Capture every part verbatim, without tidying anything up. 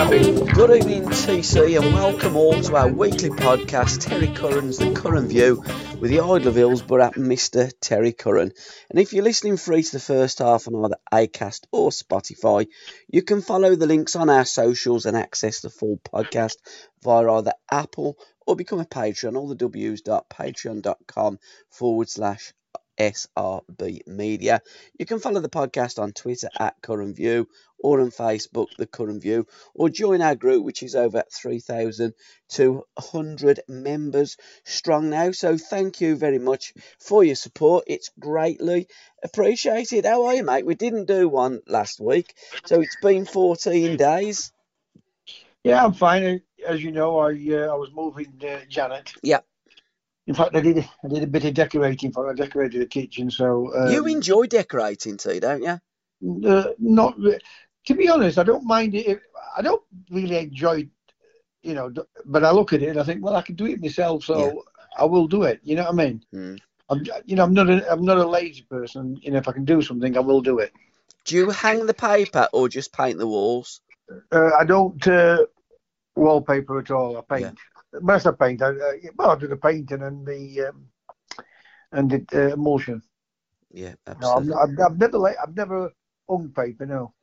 Good evening, T C, and welcome all to our weekly podcast, Terry Curran's The Curran View, with the idol of Hillsborough, Mister Terry Curran. And if you're listening free to the first half on either Acast or Spotify, you can follow the links on our socials and access the full podcast via either Apple or become a Patreon, all the w's.patreon.com forward slash S R B Media. You can follow the podcast on Twitter at Curran View or on Facebook, The Curran View, or join our group, which is over three thousand two hundred members strong now. So thank you very much for your support. It's greatly appreciated. How are you, mate? We didn't do one last week, so it's been fourteen days. Yeah, I'm fine. As you know, I uh, I was moving uh, Janet. Yeah. In fact, I did I did a bit of decorating for her. I decorated the kitchen, so... Um, you enjoy decorating too, don't you? Uh, not... To be honest, I don't mind it. I don't really enjoy, you know, but I look at it and I think, well, I can do it myself, so yeah. I will do it. You know what I mean? Mm. I'm, you know, I'm not, a, I'm not a lazy person. You know, if I can do something, I will do it. Do you hang the paper or just paint the walls? Uh, I don't uh, wallpaper at all. I paint. Yeah. Most I paint, I, uh, well, I do the painting and the um, and the uh, emulsion. Yeah, absolutely. No, I've, I've never, I've never hung paper. No,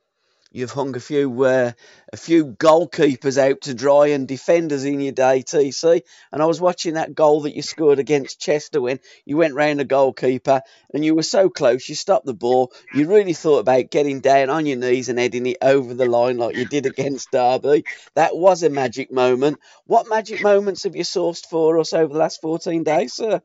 you've hung a few, uh, a few goalkeepers out to dry and defenders in your day, T C. And I was watching that goal that you scored against Chester when you went round the goalkeeper and you were so close. You stopped the ball. You really thought about getting down on your knees and heading it over the line like you did against Derby. That was a magic moment. What magic moments have you sourced for us over the last fourteen days, sir?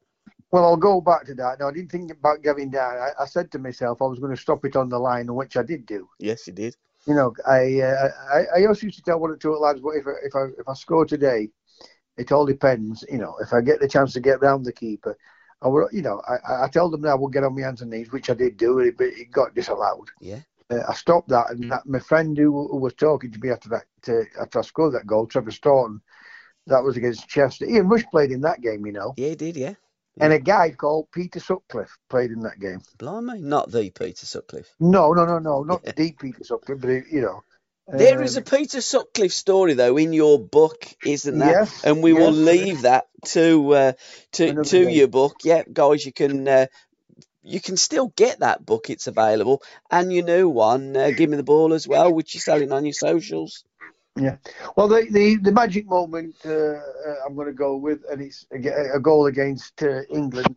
Well, I'll go back to that. No, I didn't think about going down. I, I said to myself I was going to stop it on the line, which I did do. Yes, you did. You know, I, uh, I I also used to tell one or two lads, but if I, if I if I score today, it all depends. You know, if I get the chance to get round the keeper, I will. You know, I I told them that I would get on my hands and knees, which I did do, but it got disallowed. Yeah. Uh, I stopped that, and that, my friend who, who was talking to me after that, uh, after I scored that goal, Trevor Storton, that was against Chester. Ian Rush played in that game, you know. Yeah, he did, yeah. And a guy called Peter Sutcliffe played in that game. Blimey, not the Peter Sutcliffe. No, no, no, no, not yeah. the Peter Sutcliffe, but, you know. Um... There is a Peter Sutcliffe story, though, in your book, isn't there? Yes. And we yes. will leave that to uh, to, to your book. Yeah, guys, you can... Uh, You can still get that book. It's available. And your new one, uh, Give Me the Ball as well, which you're selling on your socials. Yeah. Well, the the, the magic moment uh, uh, I'm going to go with, and it's a, a goal against uh, England,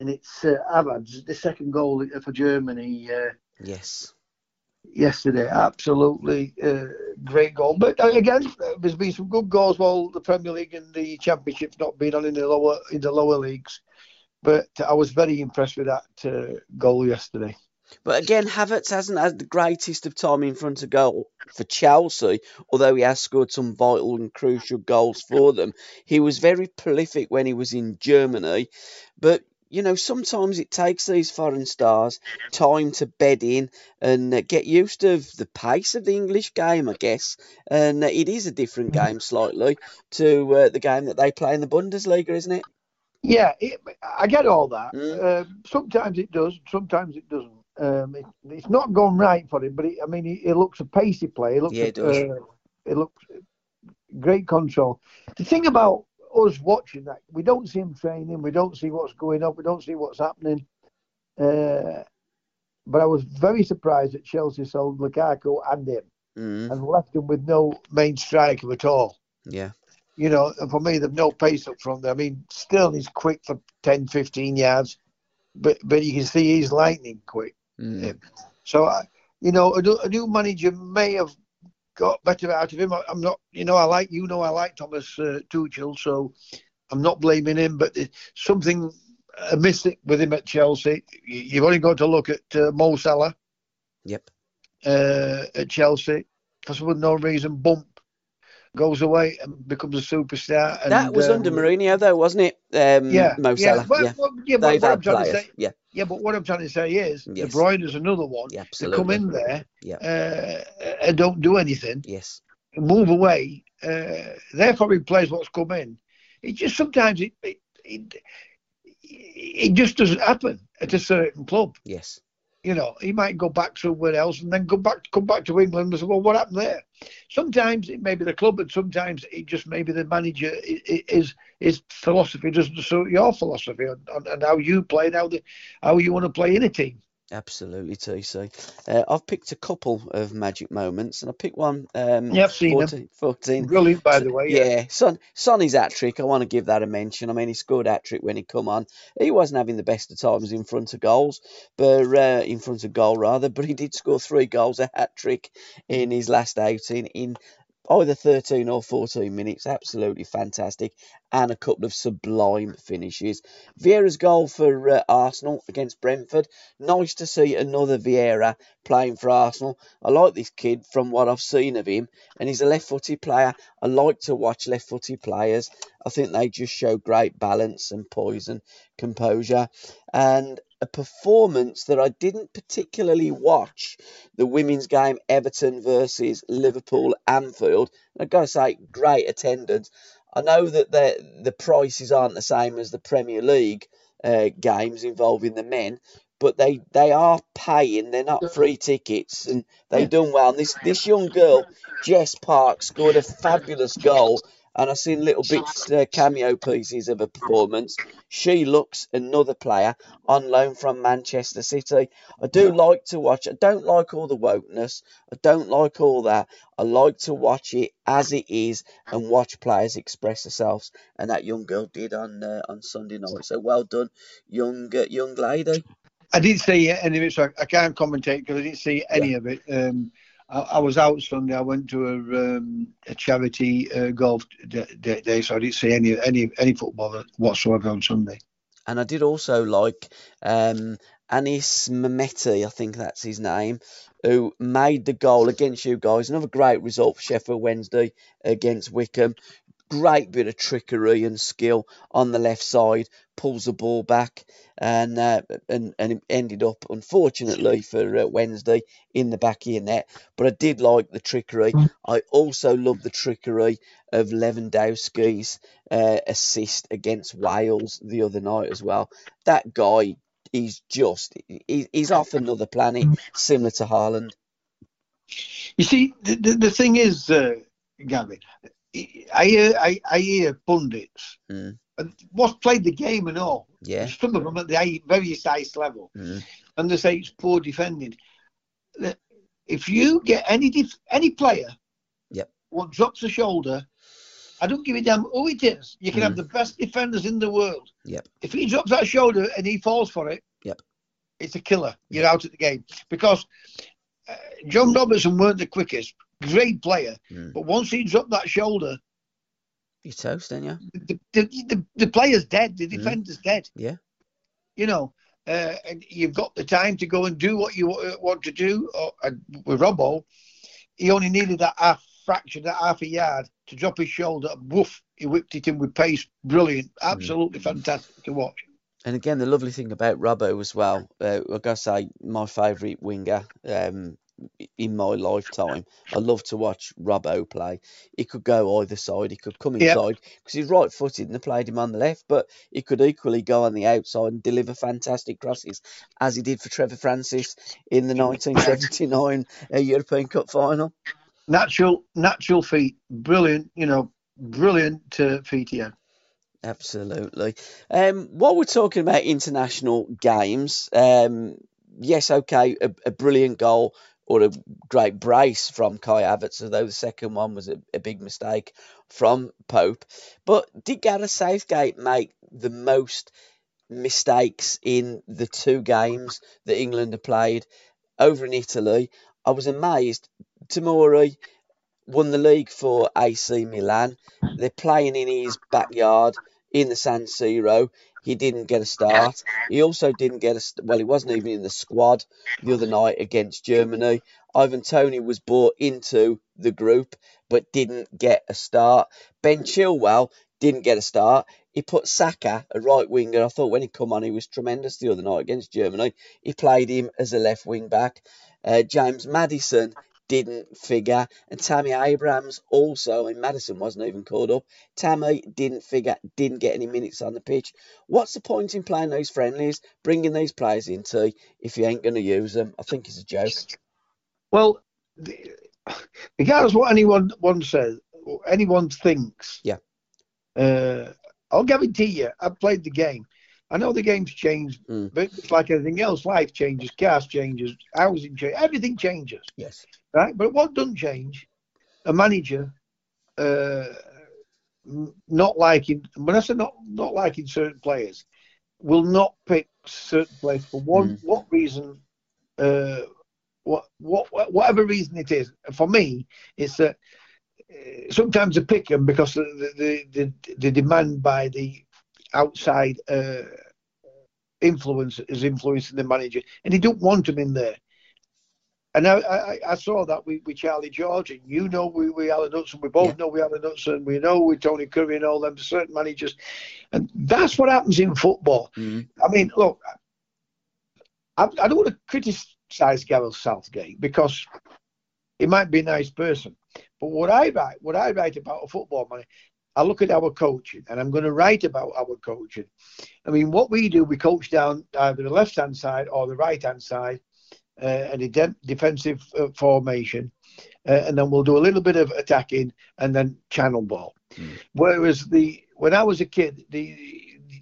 and it's uh, Havertz, the second goal for Germany. Uh, yes. Yesterday, absolutely uh, great goal. But again, there's been some good goals while the Premier League and the Championship's not been on in the lower in the lower leagues. But I was very impressed with that uh, goal yesterday. But again, Havertz hasn't had the greatest of time in front of goal for Chelsea, although he has scored some vital and crucial goals for them. He was very prolific when he was in Germany. But, you know, sometimes it takes these foreign stars time to bed in and get used to the pace of the English game, I guess. And it is a different game slightly to uh, the game that they play in the Bundesliga, isn't it? Yeah, it, I get all that. Mm. Uh, sometimes it does, sometimes it doesn't. Um, it, it's not gone right for him, but it, I mean, he, he looks a pacey play. He looks, yeah, it does. Uh, he looks great control. The thing about us watching that, we don't see him training, we don't see what's going on, we don't see what's happening. Uh, but I was very surprised that Chelsea sold Lukaku and him mm. and left him with no main striker at all. Yeah. You know, and for me, there's no pace up front. I mean, Sterling's is quick for ten, fifteen yards, but but you can see he's lightning quick. Mm. So, you know, a new manager may have got better out of him. I'm not, you know, I like, you know, I like Thomas uh, Tuchel, so I'm not blaming him, but something amiss with him at Chelsea. You've only got to look at uh, Mo Salah. Yep. Uh, at Chelsea, for no reason, bump. Goes away and becomes a superstar. And, that was um, under Mourinho, though, wasn't it? Um, yeah, Mo Salah. Yeah, but, yeah. But, yeah, but what I'm trying to say, yeah. yeah, but what I'm trying to say is, yes. De Bruyne is another one. Yeah, to come in there yeah. uh, and don't do anything. Yes, move away. Uh, therefore, he plays what's come in. It just sometimes it it, it it just doesn't happen at a certain club. Yes, you know, he might go back somewhere else and then go back come back to England and say, well, what happened there? Sometimes it may be the club, and sometimes it just maybe the manager is his philosophy doesn't suit your philosophy and, and how you play and how the how you want to play in a team. Absolutely, T C. Uh, I've picked a couple of magic moments, and I picked one. Um, yeah, I've seen fourteen, fourteen. Brilliant, by so, the way. Yeah, yeah. Son, Sonny's hat-trick, I want to give that a mention. I mean, he scored hat-trick when he come on. He wasn't having the best of times in front of goals, but uh, in front of goal, rather, but he did score three goals, a hat-trick in his last outing in either thirteen or fourteen minutes. Absolutely fantastic. And a couple of sublime finishes. Vieira's goal for uh, Arsenal against Brentford. Nice to see another Vieira playing for Arsenal. I like this kid from what I've seen of him. And he's a left-footed player. I like to watch left-footed players. I think they just show great balance and poise and composure. And a performance that I didn't particularly watch, the women's game, Everton versus Liverpool, Anfield. And I've got to say, great attendance. I know that the the prices aren't the same as the Premier League uh, games involving the men, but they, they are paying. They're not free tickets, and they've done well. And this, this young girl, Jess Park, scored a fabulous goal. And I've seen little bits, uh, cameo pieces of a performance. She looks another player on loan from Manchester City. I do like to watch. I don't like all the wokeness. I don't like all that. I like to watch it as it is and watch players express themselves. And that young girl did on uh, on Sunday night. So well done, young uh, young lady. I didn't see any of it, so I can't commentate because I didn't see any yeah. of it. Um, I, I was out Sunday. I went to a, um, a charity uh, golf day, day, day, so I didn't see any any any football whatsoever on Sunday. And I did also like um, Anis Mometi, I think that's his name, who made the goal against you guys. Another great result for Sheffield Wednesday against Wickham. Great bit of trickery and skill on the left side. Pulls the ball back and uh, and and ended up, unfortunately for uh, Wednesday, in the back of your net. But I did like the trickery. I also love the trickery of Lewandowski's uh, assist against Wales the other night as well. That guy, he's just he, he's off another planet, similar to Haaland. You see, the the, the thing is, uh, Gavin. I hear, I, I hear pundits mm. and what's played the game and all. Yeah. Some of them at the very highest level, mm. and they say it's poor defending. If you get any def- any player, yep. what drops a shoulder, I don't give a damn who it is. You can mm. have the best defenders in the world. Yep. If he drops that shoulder and he falls for it, yep. it's a killer. You're yep. out of the game because uh, John Robertson weren't the quickest. Great player, mm. but once he dropped that shoulder, you're toast, aren't you? The, the, the, the player's dead, the defender's mm. dead. Yeah, you know, uh, and you've got the time to go and do what you want to do. Or, uh, with Robbo, he only needed that half fraction, that half a yard to drop his shoulder. Woof! He whipped it in with pace. Brilliant, absolutely mm. fantastic to watch. And again, the lovely thing about Robbo as well, uh, I've got to say, my favourite winger. Um, in my lifetime, I love to watch Robbo play. He could go either side, he could come inside because yep. he's right footed and they played him on the left, but he could equally go on the outside and deliver fantastic crosses as he did for Trevor Francis in the nineteen seventy-nine uh, European Cup final. Natural, natural feat, brilliant, you know, brilliant uh, feat here. Absolutely. Um, while we're talking about international games, um, yes, okay, a, a brilliant goal. Or a great brace from Kai Havertz, although the second one was a, a big mistake from Pope. But did Gareth Southgate make the most mistakes in the two games that England have played over in Italy? I was amazed. Tomori won the league for A C Milan. They're playing in his backyard. in the San Siro. He didn't get a start. He also didn't get a... Well, he wasn't even in the squad the other night against Germany. Ivan Toney was brought into the group but didn't get a start. Ben Chilwell didn't get a start. He put Saka, a right winger. I thought when he come on, he was tremendous the other night against Germany. He played him as a left wing back. Uh, James Maddison didn't figure. And Tammy Abrahams also, and Madison wasn't even called up. Tammy didn't figure, didn't get any minutes on the pitch. What's the point in playing those friendlies, bringing these players in too, if you ain't going to use them? I think it's a joke. Well, regardless what anyone one says, or anyone thinks, yeah. Uh, I'll guarantee you, I've played the game. I know the game's changed, mm. but it's like anything else. Life changes, cars changes, housing changes, everything changes. Yes. Right? But what doesn't change, a manager uh, not liking, when I say not, not liking certain players, will not pick certain players for one, mm. what reason, uh, what, what, whatever reason it is. For me, it's that uh, sometimes I pick them because the, the, the, the demand by the outside uh, influence is influencing the manager, and he don't want him in there. And I, I, I saw that with, with Charlie George, and you know we we Alan Hudson, we both yeah. know we Alan Hudson, we know we Tony Curry and all them certain managers, and that's what happens in football. Mm-hmm. I mean, look, I, I don't want to criticise Gareth Southgate because he might be a nice person, but what I write, what I write about a football manager. I look at our coaching, and I'm going to write about our coaching. I mean, what we do, we coach down either the left-hand side or the right-hand side uh, and a de defensive uh, formation, uh, and then we'll do a little bit of attacking and then channel ball. Mm. Whereas the when I was a kid, the,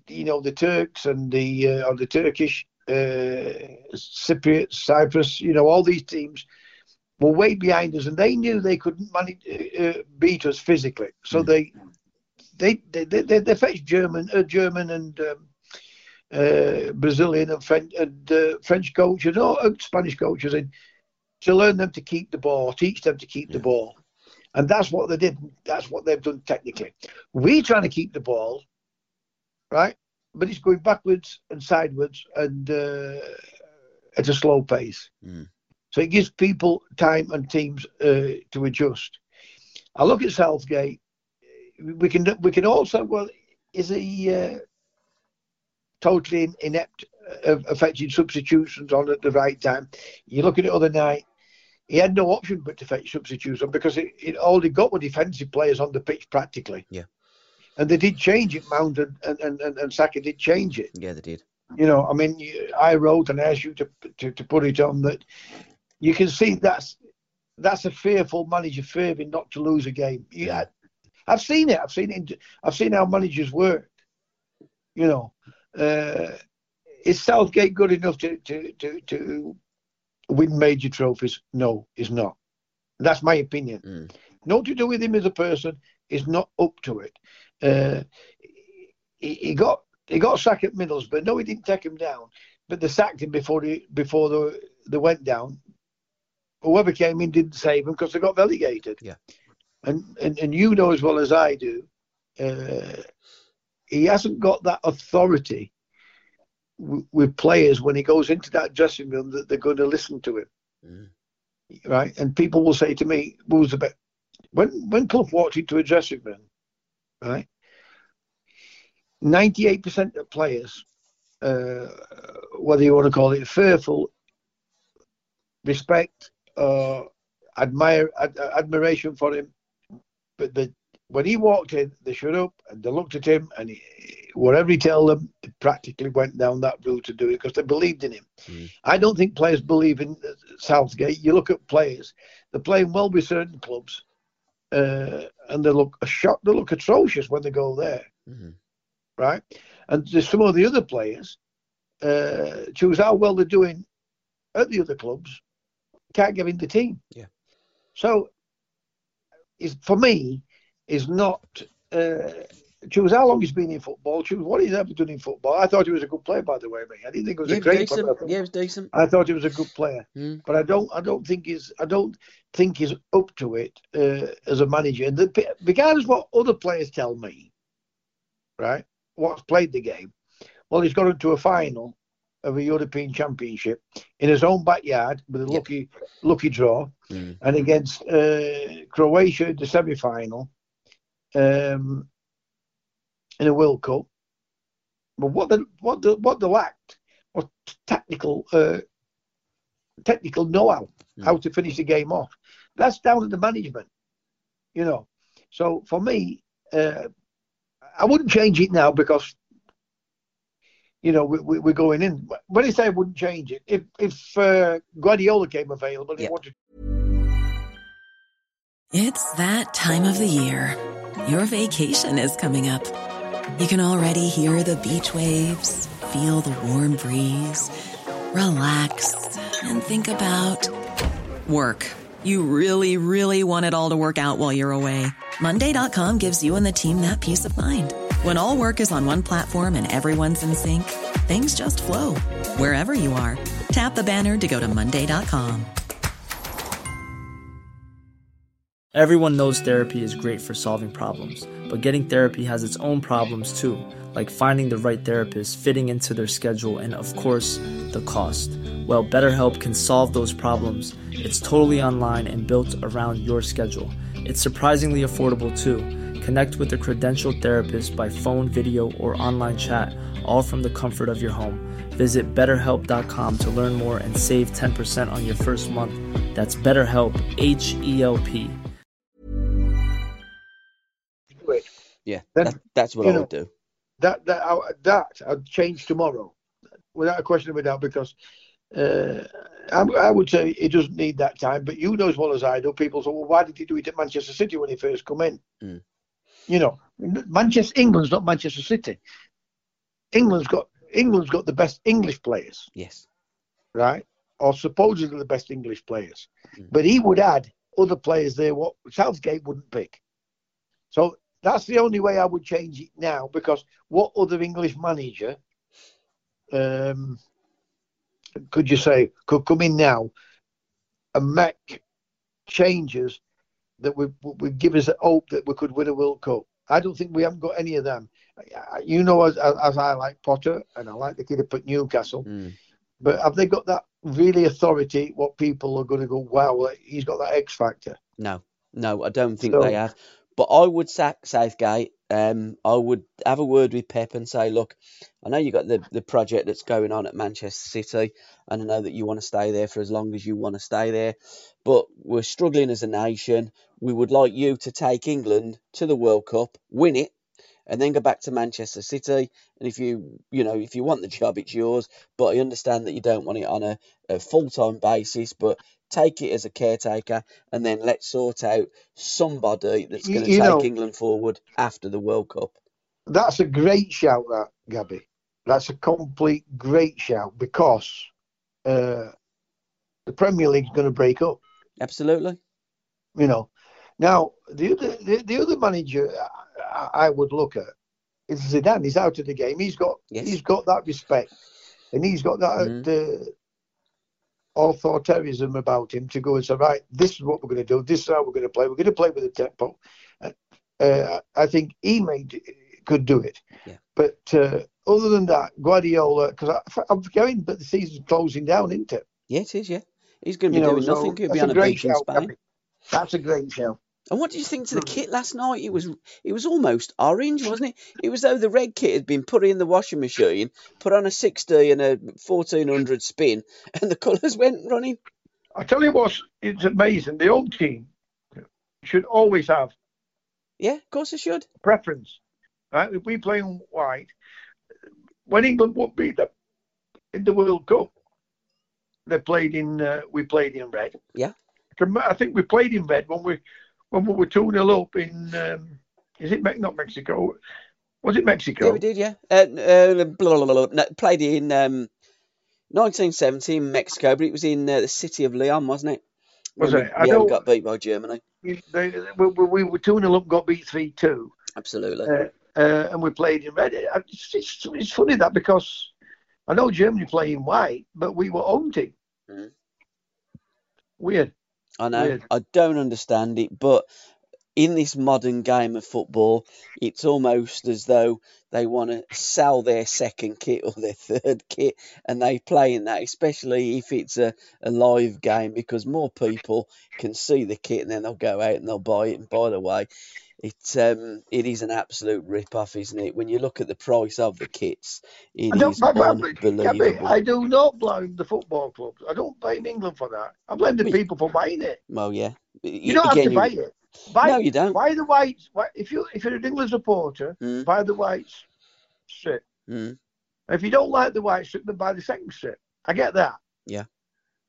the you know the Turks and the uh, or the Turkish uh, Cypriot, Cyprus, you know all these teams. Were way behind us, and they knew they couldn't manage, uh, beat us physically. So mm. they. They they they, they fetched German, uh, German and um, uh, Brazilian and French and uh, French coaches or Spanish coaches in to learn them to keep the ball, teach them to keep yeah. the ball, and that's what they did. That's what they've done technically. We're trying to keep the ball, right? But it's going backwards and sideways and uh, at a slow pace. Mm. So it gives people time and teams uh, to adjust. I look at Southgate. We can we can also well is he uh, totally inept of effecting substitutions on at the right time. You look at it other night, he had no option but to fetch substitutes on because it, it all he got were defensive players on the pitch practically. Yeah, and they did change it. Mount and and and, and Saka did change it. Yeah, they did. You know, I mean, I wrote and asked you to to, to put it on that. You can see that's that's a fearful manager fearing not to lose a game. Yeah. I've seen it. I've seen it. In, I've seen how managers work. You know, uh, is Southgate good enough to, to to to win major trophies? No, he's not. That's my opinion. Mm. Not to do with him as a person. He's not up to it. Uh, he, he got he got sacked at Middlesbrough. No, he didn't take him down, but they sacked him before he before the they went down. Whoever came in didn't save him because they got relegated. Yeah. And, and and you know as well as I do, uh, he hasn't got that authority w with players when he goes into that dressing room that they're going to listen to him, mm. right? And people will say to me, "Who's the best?" When when Clough walked into a dressing room, right? Ninety-eight percent of players, uh, whether you want to call it fearful, respect, or admire ad admiration for him. But the, when he walked in, they shut up and they looked at him, and he, whatever he told them, they practically went down that route to do it because they believed in him. Mm. I don't think players believe in Southgate. You look at players; they're playing well with certain clubs, uh, and they look a shot. They look atrocious when they go there, mm. right? And there's some of the other players uh, choose how well they're doing at the other clubs. Can't get in the team. Yeah. So. Is for me is not uh, choose how long he's been in football, choose what he's ever done in football. I thought he was a good player, by the way, mate. I didn't think he was yeah, a great decent. player. Yeah, it was decent. I thought he was a good player, mm. but I don't, I don't think he's, I don't think he's up to it uh, as a manager. And the, regardless what other players tell me, right? what's played the game. Well, he's got into a final of a European Championship in his own backyard with a lucky yep. lucky draw, mm. and against uh, Croatia in the semi-final um, in a World Cup. But what the what the what they lacked was technical uh, technical know-how mm. how to finish the game off. That's down to the management, you know. So for me, uh, I wouldn't change it now because, you know, we, we, we're going in. When I say I wouldn't change it, if, if uh, Guardiola came available, yeah. he wanted. It's that time of the year. Your vacation is coming up. You can already hear the beach waves, feel the warm breeze, relax, and think about work. You really, really want it all to work out while you're away. Monday dot com gives you and the team that peace of mind. When all work is on one platform and everyone's in sync, things just flow. Wherever you are, tap the banner to go to Monday dot com. Everyone knows therapy is great for solving problems, but getting therapy has its own problems too, like finding the right therapist, fitting into their schedule, and of course, the cost. Well, BetterHelp can solve those problems. It's totally online and built around your schedule. It's surprisingly affordable too. Connect with a credentialed therapist by phone, video, or online chat, all from the comfort of your home. Visit BetterHelp dot com to learn more and save ten percent on your first month. That's BetterHelp, H E L P. Yeah, that, that's what I know, would do. That that I, that I'd change tomorrow, without a question of a doubt, because uh, I, I would say it doesn't need that time. But you know as well as I do, people say, "Well, why did he do it at Manchester City when he first come in?" Mm. You know, Manchester England's not Manchester City. England's got England's got the best English players. Yes, right, or supposedly the best English players. Mm. But he would add other players there what Southgate wouldn't pick. So that's the only way I would change it now, because what other English manager um, could you say could come in now and make changes that would, would give us hope that we could win a World Cup? I don't think we haven't got any of them. You know, as, as I like Potter and I like the kid up at Newcastle, mm. but have they got that really authority? What people are going to go, wow, he's got that X factor? No, no, I don't think so, they have. But I would sack Southgate. Um, I would have a word with Pep and say, look, I know you got the, the project that's going on at Manchester City, and I know that you want to stay there for as long as you want to stay there, but we're struggling as a nation. We would like you to take England to the World Cup, win it, and then go back to Manchester City. And if you, you know, if you want the job, it's yours. But I understand that you don't want it on a, a full-time basis, but take it as a caretaker, and then let's sort out somebody that's going to you take know, England forward after the World Cup. That's a great shout, that, Gabby. That's a complete great shout, because uh, the Premier League's going to break up. Absolutely. You know, now the other the, the other manager I, I would look at is Zidane. He's out of the game. He's got yes. he's got that respect, and he's got that. Mm. The, authoritarianism about him to go and say, right, this is what we're going to do, this is how we're going to play, we're going to play with the tempo. Uh, I think he made, could do it. Yeah. But uh, other than that, Guardiola, because I'm going, but the season's closing down, isn't it? Yeah, it is, yeah. He's going to be you doing know, nothing. So He'll be on a beach show, in Spain. That's a great show. And what did you think to the kit last night? It was it was almost orange, wasn't it? It was though the red kit had been put in the washing machine, put on a sixty and a fourteen hundred spin, and the colours went running. I tell you what, it's amazing. The old team should always have. Yeah, of course it should. Preference. Right? If we play in white, when England would be the, in the World Cup, they played in. Uh, we played in red. Yeah. I think we played in red when we. When we were two nil up in, um, is it Me- not Mexico? Was it Mexico? Yeah, we did, yeah. Uh, uh, blah, blah, blah, blah. Played in um, nineteen seventy in Mexico, but it was in uh, the city of León, wasn't it? Was when it? We, I yeah, we got beat by Germany. They, they, we, we were two nil up, got beat three two. Absolutely. Uh, uh, and we played in red. It's, it's, it's funny that, because I know Germany play in white, but we were home team. Mm. Weird. I know, yeah. I don't understand it, but in this modern game of football, it's almost as though They want to sell their second kit or their third kit, and they play in that, especially if it's a, a live game, because more people can see the kit and then they'll go out and they'll buy it. And by the way, it um, it is an absolute rip-off, isn't it? When you look at the price of the kits, it is unbelievable. I do not blame the football clubs. I don't blame England for that. I blame the people for buying it. Well, yeah. You don't Again, have to buy it. Buy, no, you don't. Buy the whites. If, you, if you're an England supporter, mm. buy the whites strip. Mm. If you don't like the white strip, then buy the second strip. I get that. Yeah.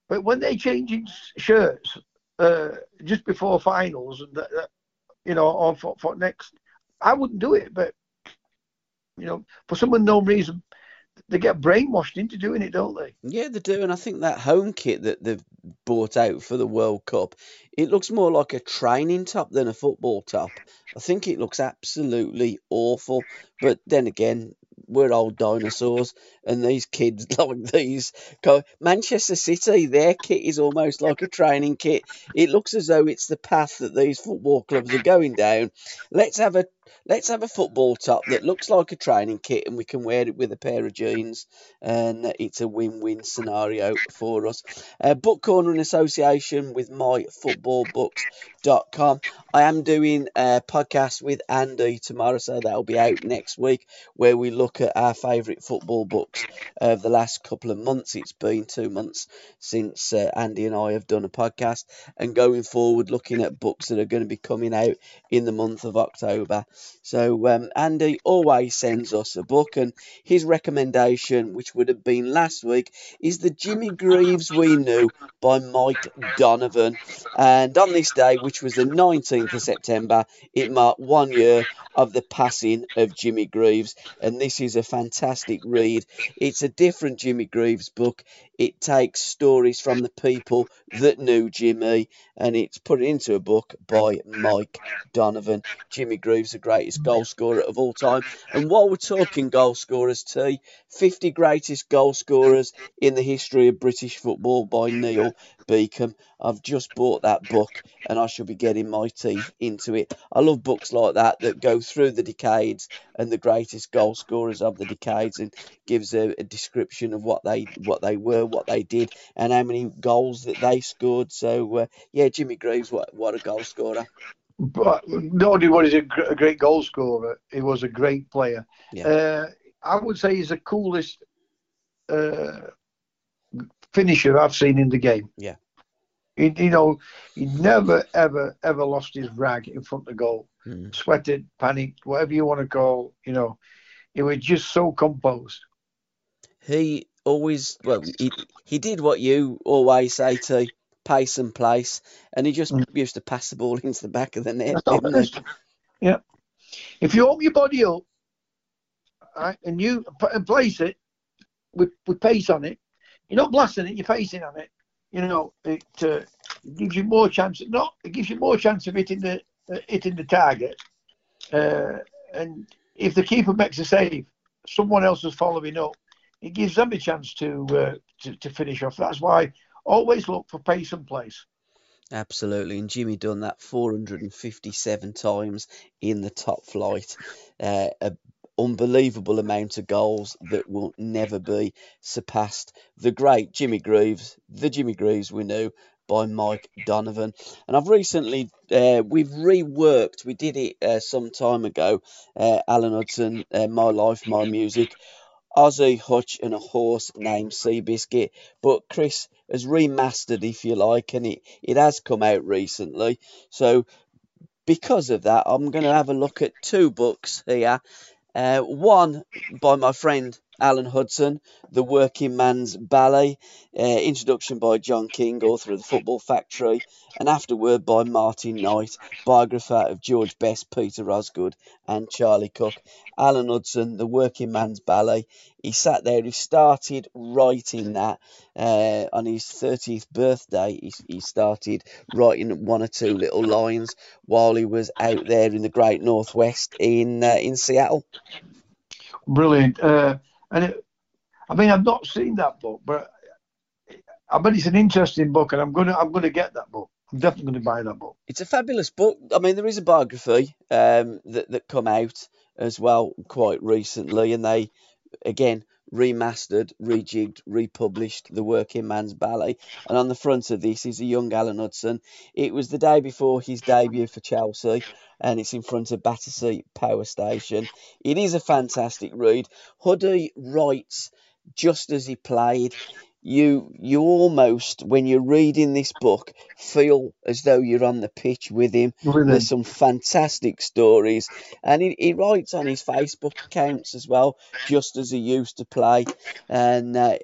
But when they're changing shirts uh, just before finals, and that, that, you know, or for, for next, I wouldn't do it. But, you know, for some unknown reason, they get brainwashed into doing it, don't they? Yeah, they do. And I think that home kit that they've bought out for the World Cup, it looks more like a training top than a football top. I think it looks absolutely awful. But then again, we're old dinosaurs, and these kids like these. Manchester City, their kit is almost like a training kit. It looks as though it's the path that these football clubs are going down. Let's have a let's have a football top that looks like a training kit, and we can wear it with a pair of jeans, and it's a win-win scenario for us. Uh, Book Corner in association with my football books dot com. I am doing a podcast with Andy tomorrow, so that'll be out next week, where we look at our favourite football books of the last couple of months. It's been two months since uh, Andy and I have done a podcast, and going forward, looking at books that are going to be coming out in the month of October. So um, Andy always sends us a book, and his recommendation, which would have been last week, is The Jimmy Greaves We Knew by Mike Donovan. And on this day, which was the nineteenth of September, it marked one year of the passing of Jimmy Greaves. And this is a fantastic read. It's a different Jimmy Greaves book. It takes stories from the people that knew Jimmy, and it's put into a book by Mike Donovan. Jimmy Greaves, the greatest goal scorer of all time. And while we're talking goal scorers, T, fifty greatest goal scorers in the history of British football by Neil Beacom. I've just bought that book, and I shall be getting my teeth into it. I love books like that that go through the decades and the greatest goal scorers of the decades, and gives a, a description of what they what they were, what they did, and how many goals that they scored. So uh, yeah, Jimmy Greaves, what what a goal scorer! But nobody was a great goal scorer. He was a great player. Yeah. Uh, I would say he's the coolest uh, finisher I've seen in the game. Yeah. He, you know, he never, ever, ever lost his rag in front of the goal. Mm. Sweated, panicked, whatever you want to call, you know. He was just so composed. He always, well, he, he did what you always say to pace and place, and he just mm. used to pass the ball into the back of the net. Didn't he? Yeah. If you open your body up, right, and you and place it with, with pace on it, you're not blasting it, you're pacing on it. You know, it uh, gives you more chance. Not it gives you more chance of hitting the uh, hitting the target. Uh, and if the keeper makes a save, someone else is following up. It gives them a chance to uh, to, to finish off. That's why always look for pace and place. Absolutely, and Jimmy done that four hundred fifty-seven times in the top flight. Uh, a unbelievable amount of goals that will never be surpassed. The great Jimmy Greaves, the Jimmy Greaves we knew by Mike Donovan. And I've recently, uh, we've reworked, we did it uh, some time ago, uh, Alan Hudson, uh, My Life, My Music, Ozzy, Hutch and a horse named Seabiscuit. But Chris has remastered, if you like, and it, it has come out recently. So because of that, I'm going to have a look at two books here. Uh, one by my friend Alan Hudson, The Working Man's Ballet, uh, introduction by John King, author of The Football Factory, and afterword by Martin Knight, biographer of George Best, Peter Osgood and Charlie Cook. Alan Hudson, The Working Man's Ballet. He sat there, he started writing that uh, on his thirtieth birthday. He, he started writing one or two little lines while he was out there in the Great Northwest in uh, in Seattle. Brilliant. Uh, and it, I mean, I've not seen that book, but I bet it's an interesting book, and I'm gonna I'm gonna get that book. I'm definitely gonna buy that book. It's a fabulous book. I mean, there is a biography um, that that come out as well quite recently, and they again remastered, rejigged, republished The Working Man's Ballet. And on the front of this is a young Alan Hudson. It was the day before his debut for Chelsea, and it's in front of Battersea Power Station. It is a fantastic read. Huddy writes just as he played. You you almost, when you're reading this book, feel as though you're on the pitch with him. Really? There's some fantastic stories. And he, he writes on his Facebook accounts as well, just as he used to play. And uh,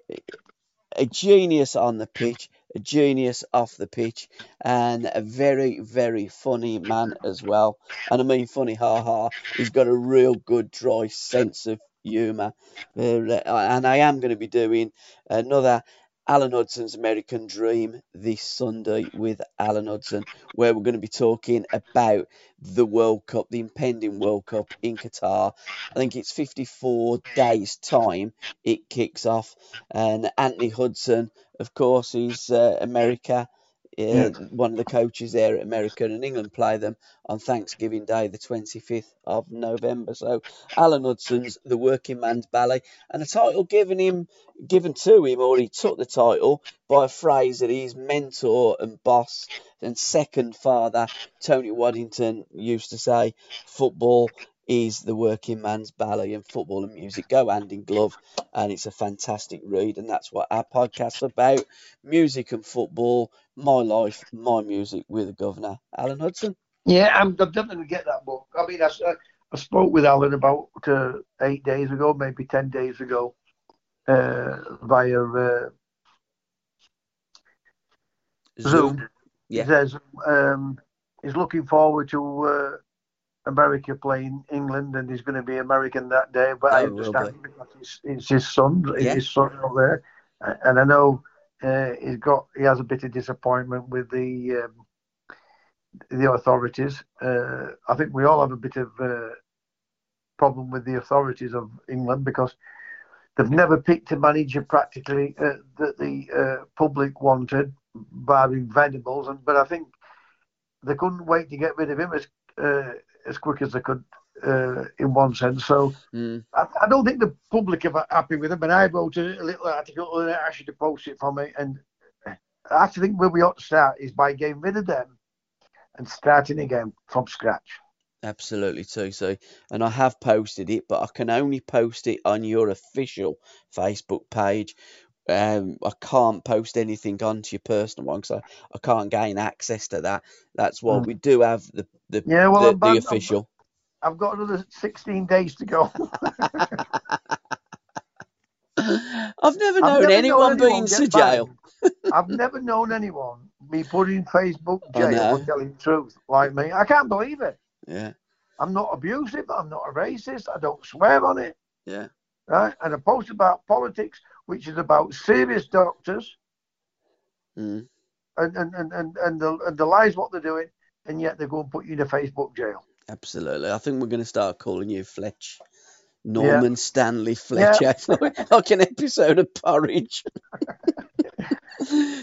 a genius on the pitch, a genius off the pitch, and a very, very funny man as well. And I mean funny, ha-ha. He's got a real good, dry sense of humour. Uh, and I am going to be doing another Alan Hudson's American Dream this Sunday with Alan Hudson, where we're going to be talking about the World Cup, the impending World Cup in Qatar. I think it's fifty-four days time it kicks off, and Anthony Hudson, of course, is uh, America. Yeah. One of the coaches there at America, and England play them on Thanksgiving Day, the twenty-fifth of November. So Alan Hudson's The Working Man's Ballet, and a title given him, given to him, or he took the title by Fraser, his mentor and boss and second father, Tony Waddington, used to say, football is the working man's ballet, and football and music go hand in glove, and it's a fantastic read. And that's what our podcast's about: music and football, my life, my music with the governor, Alan Hudson. Yeah, I'm, I'm definitely going to get that book. I mean, I, I spoke with Alan about uh, eight days ago, maybe ten days ago, uh, via uh, Zoom. Zoom. Yeah. He says um, he's looking forward to Uh, America playing England, and he's going to be American that day. But oh, I understand it's, it's his son, it's yeah. his son over there, and I know uh, he's got he has a bit of disappointment with the um, the authorities. Uh, I think we all have a bit of uh, problem with the authorities of England, because they've never picked a manager practically uh, that the uh, public wanted, barring Venables, and but I think they couldn't wait to get rid of him as uh, as quick as they could, uh, in one sense. So mm. I, I don't think the public are happy with them. And I wrote a little article, and I actually post it for me. And I actually think where we ought to start is by getting rid of them and starting again from scratch. Absolutely too. So, and I have posted it, but I can only post it on your official Facebook page. Um, I can't post anything onto your personal one, because I, I can't gain access to that. That's why mm. we do have the the, yeah, well, the, the official. I've got another sixteen days to go. I've never known, I've never anyone, known anyone being to jail. I've never known anyone be put in Facebook jail for telling the truth like me. I can't believe it. Yeah, I'm not abusive. I'm not a racist. I don't swear on it. Yeah. Right? And I post about politics, which is about serious doctors mm. and, and, and, and, and, the, and the lies what they're doing, and yet they go and put you in a Facebook jail. Absolutely. I think we're going to start calling you Fletch. Norman yeah. Stanley Fletcher. Yeah. Like an episode of Porridge.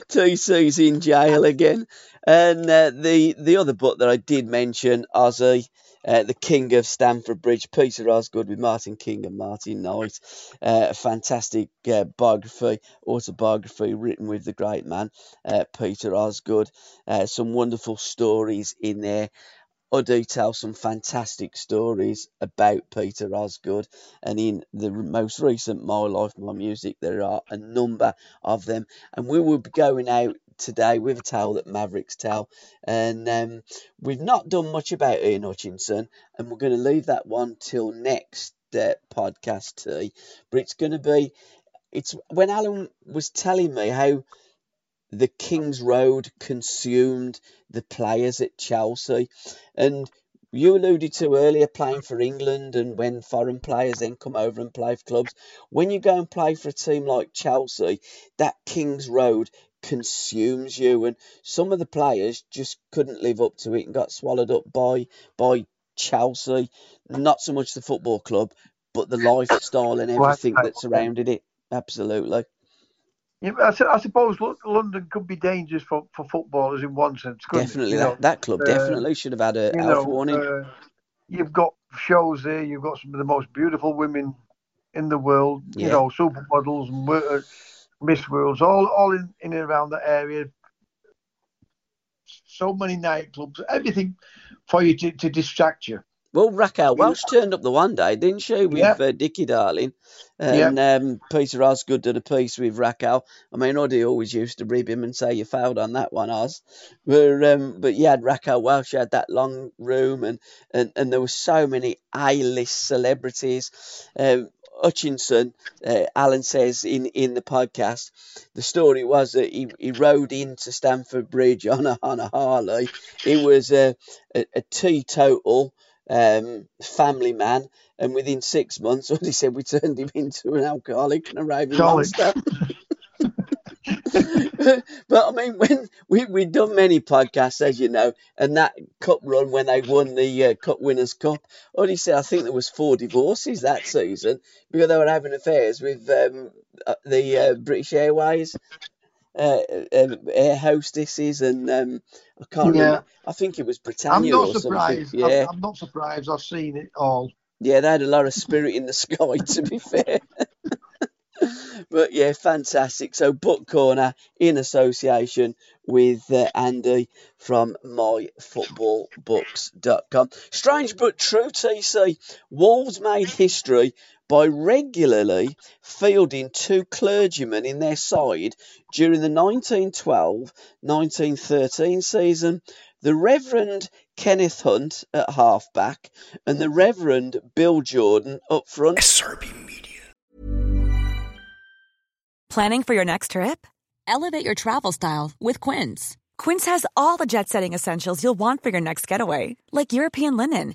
T C's in jail again. And uh, the, the other book that I did mention, Ozzy, Uh, the King of Stamford Bridge, Peter Osgood, with Martin King and Martin Knight. Uh, a fantastic uh, biography, autobiography written with the great man, uh, Peter Osgood. Uh, some wonderful stories in there. I do tell some fantastic stories about Peter Osgood, and in the most recent My Life, My Music, there are a number of them. And we will be going out today with a tale that Mavericks tell, and um, we've not done much about Ian Hutchinson, and we're going to leave that one till next uh, podcast tea. But it's going to be it's when Alan was telling me how the King's Road consumed the players at Chelsea, and you alluded to earlier playing for England, and when foreign players then come over and play for clubs, when you go and play for a team like Chelsea, that King's Road consumes you, and some of the players just couldn't live up to it and got swallowed up by by Chelsea. Not so much the football club, but the lifestyle and everything that surrounded it. Absolutely. Yeah, I, I suppose look, London could be dangerous for, for footballers in one sense. Definitely, that, that club uh, definitely should have had a health know, warning. Uh, you've got shows there, you've got some of the most beautiful women in the world, yeah. you know, supermodels and Miss Worlds, all, all in, in and around that area. So many nightclubs, everything for you to, to distract you. Well, Raquel Welsh turned up the one day, didn't she, with yeah. uh, Dickie Darling? And yeah. um, Peter Osgood did a piece with Raquel. I mean, Oddy always used to rib him and say, you failed on that one, Oz. But, um, but you had Raquel Welsh, you had that long room, and, and, and there were so many A-list celebrities. Um, Hutchinson, uh, Alan says in, in the podcast, the story was that he, he rode into Stamford Bridge on a, on a Harley. He was a, a, a teetotal um, family man, and within six months, he said, we turned him into an alcoholic and a raving monster. But I mean, when we, we've done many podcasts, as you know, and that cup run when they won the uh, Cup Winners' Cup, Oddy said I think there was four divorces that season because they were having affairs with um, the uh, British Airways uh, uh, air hostesses, and um, I can't yeah. remember. I think it was Britannia or something. I'm not surprised. Yeah. I'm, I'm not surprised. I've seen it all. Yeah, they had a lot of spirit in the sky, to be fair. But yeah, fantastic. So Book Corner in association with uh, Andy from my football books dot com. Strange but true, T C. Wolves made history by regularly fielding two clergymen in their side during the nineteen twelve nineteen thirteen season. The Reverend Kenneth Hunt at halfback and the Reverend Bill Jordan up front. S R B Media. Planning for your next trip? Elevate your travel style with Quince. Quince has all the jet-setting essentials you'll want for your next getaway, like European linen,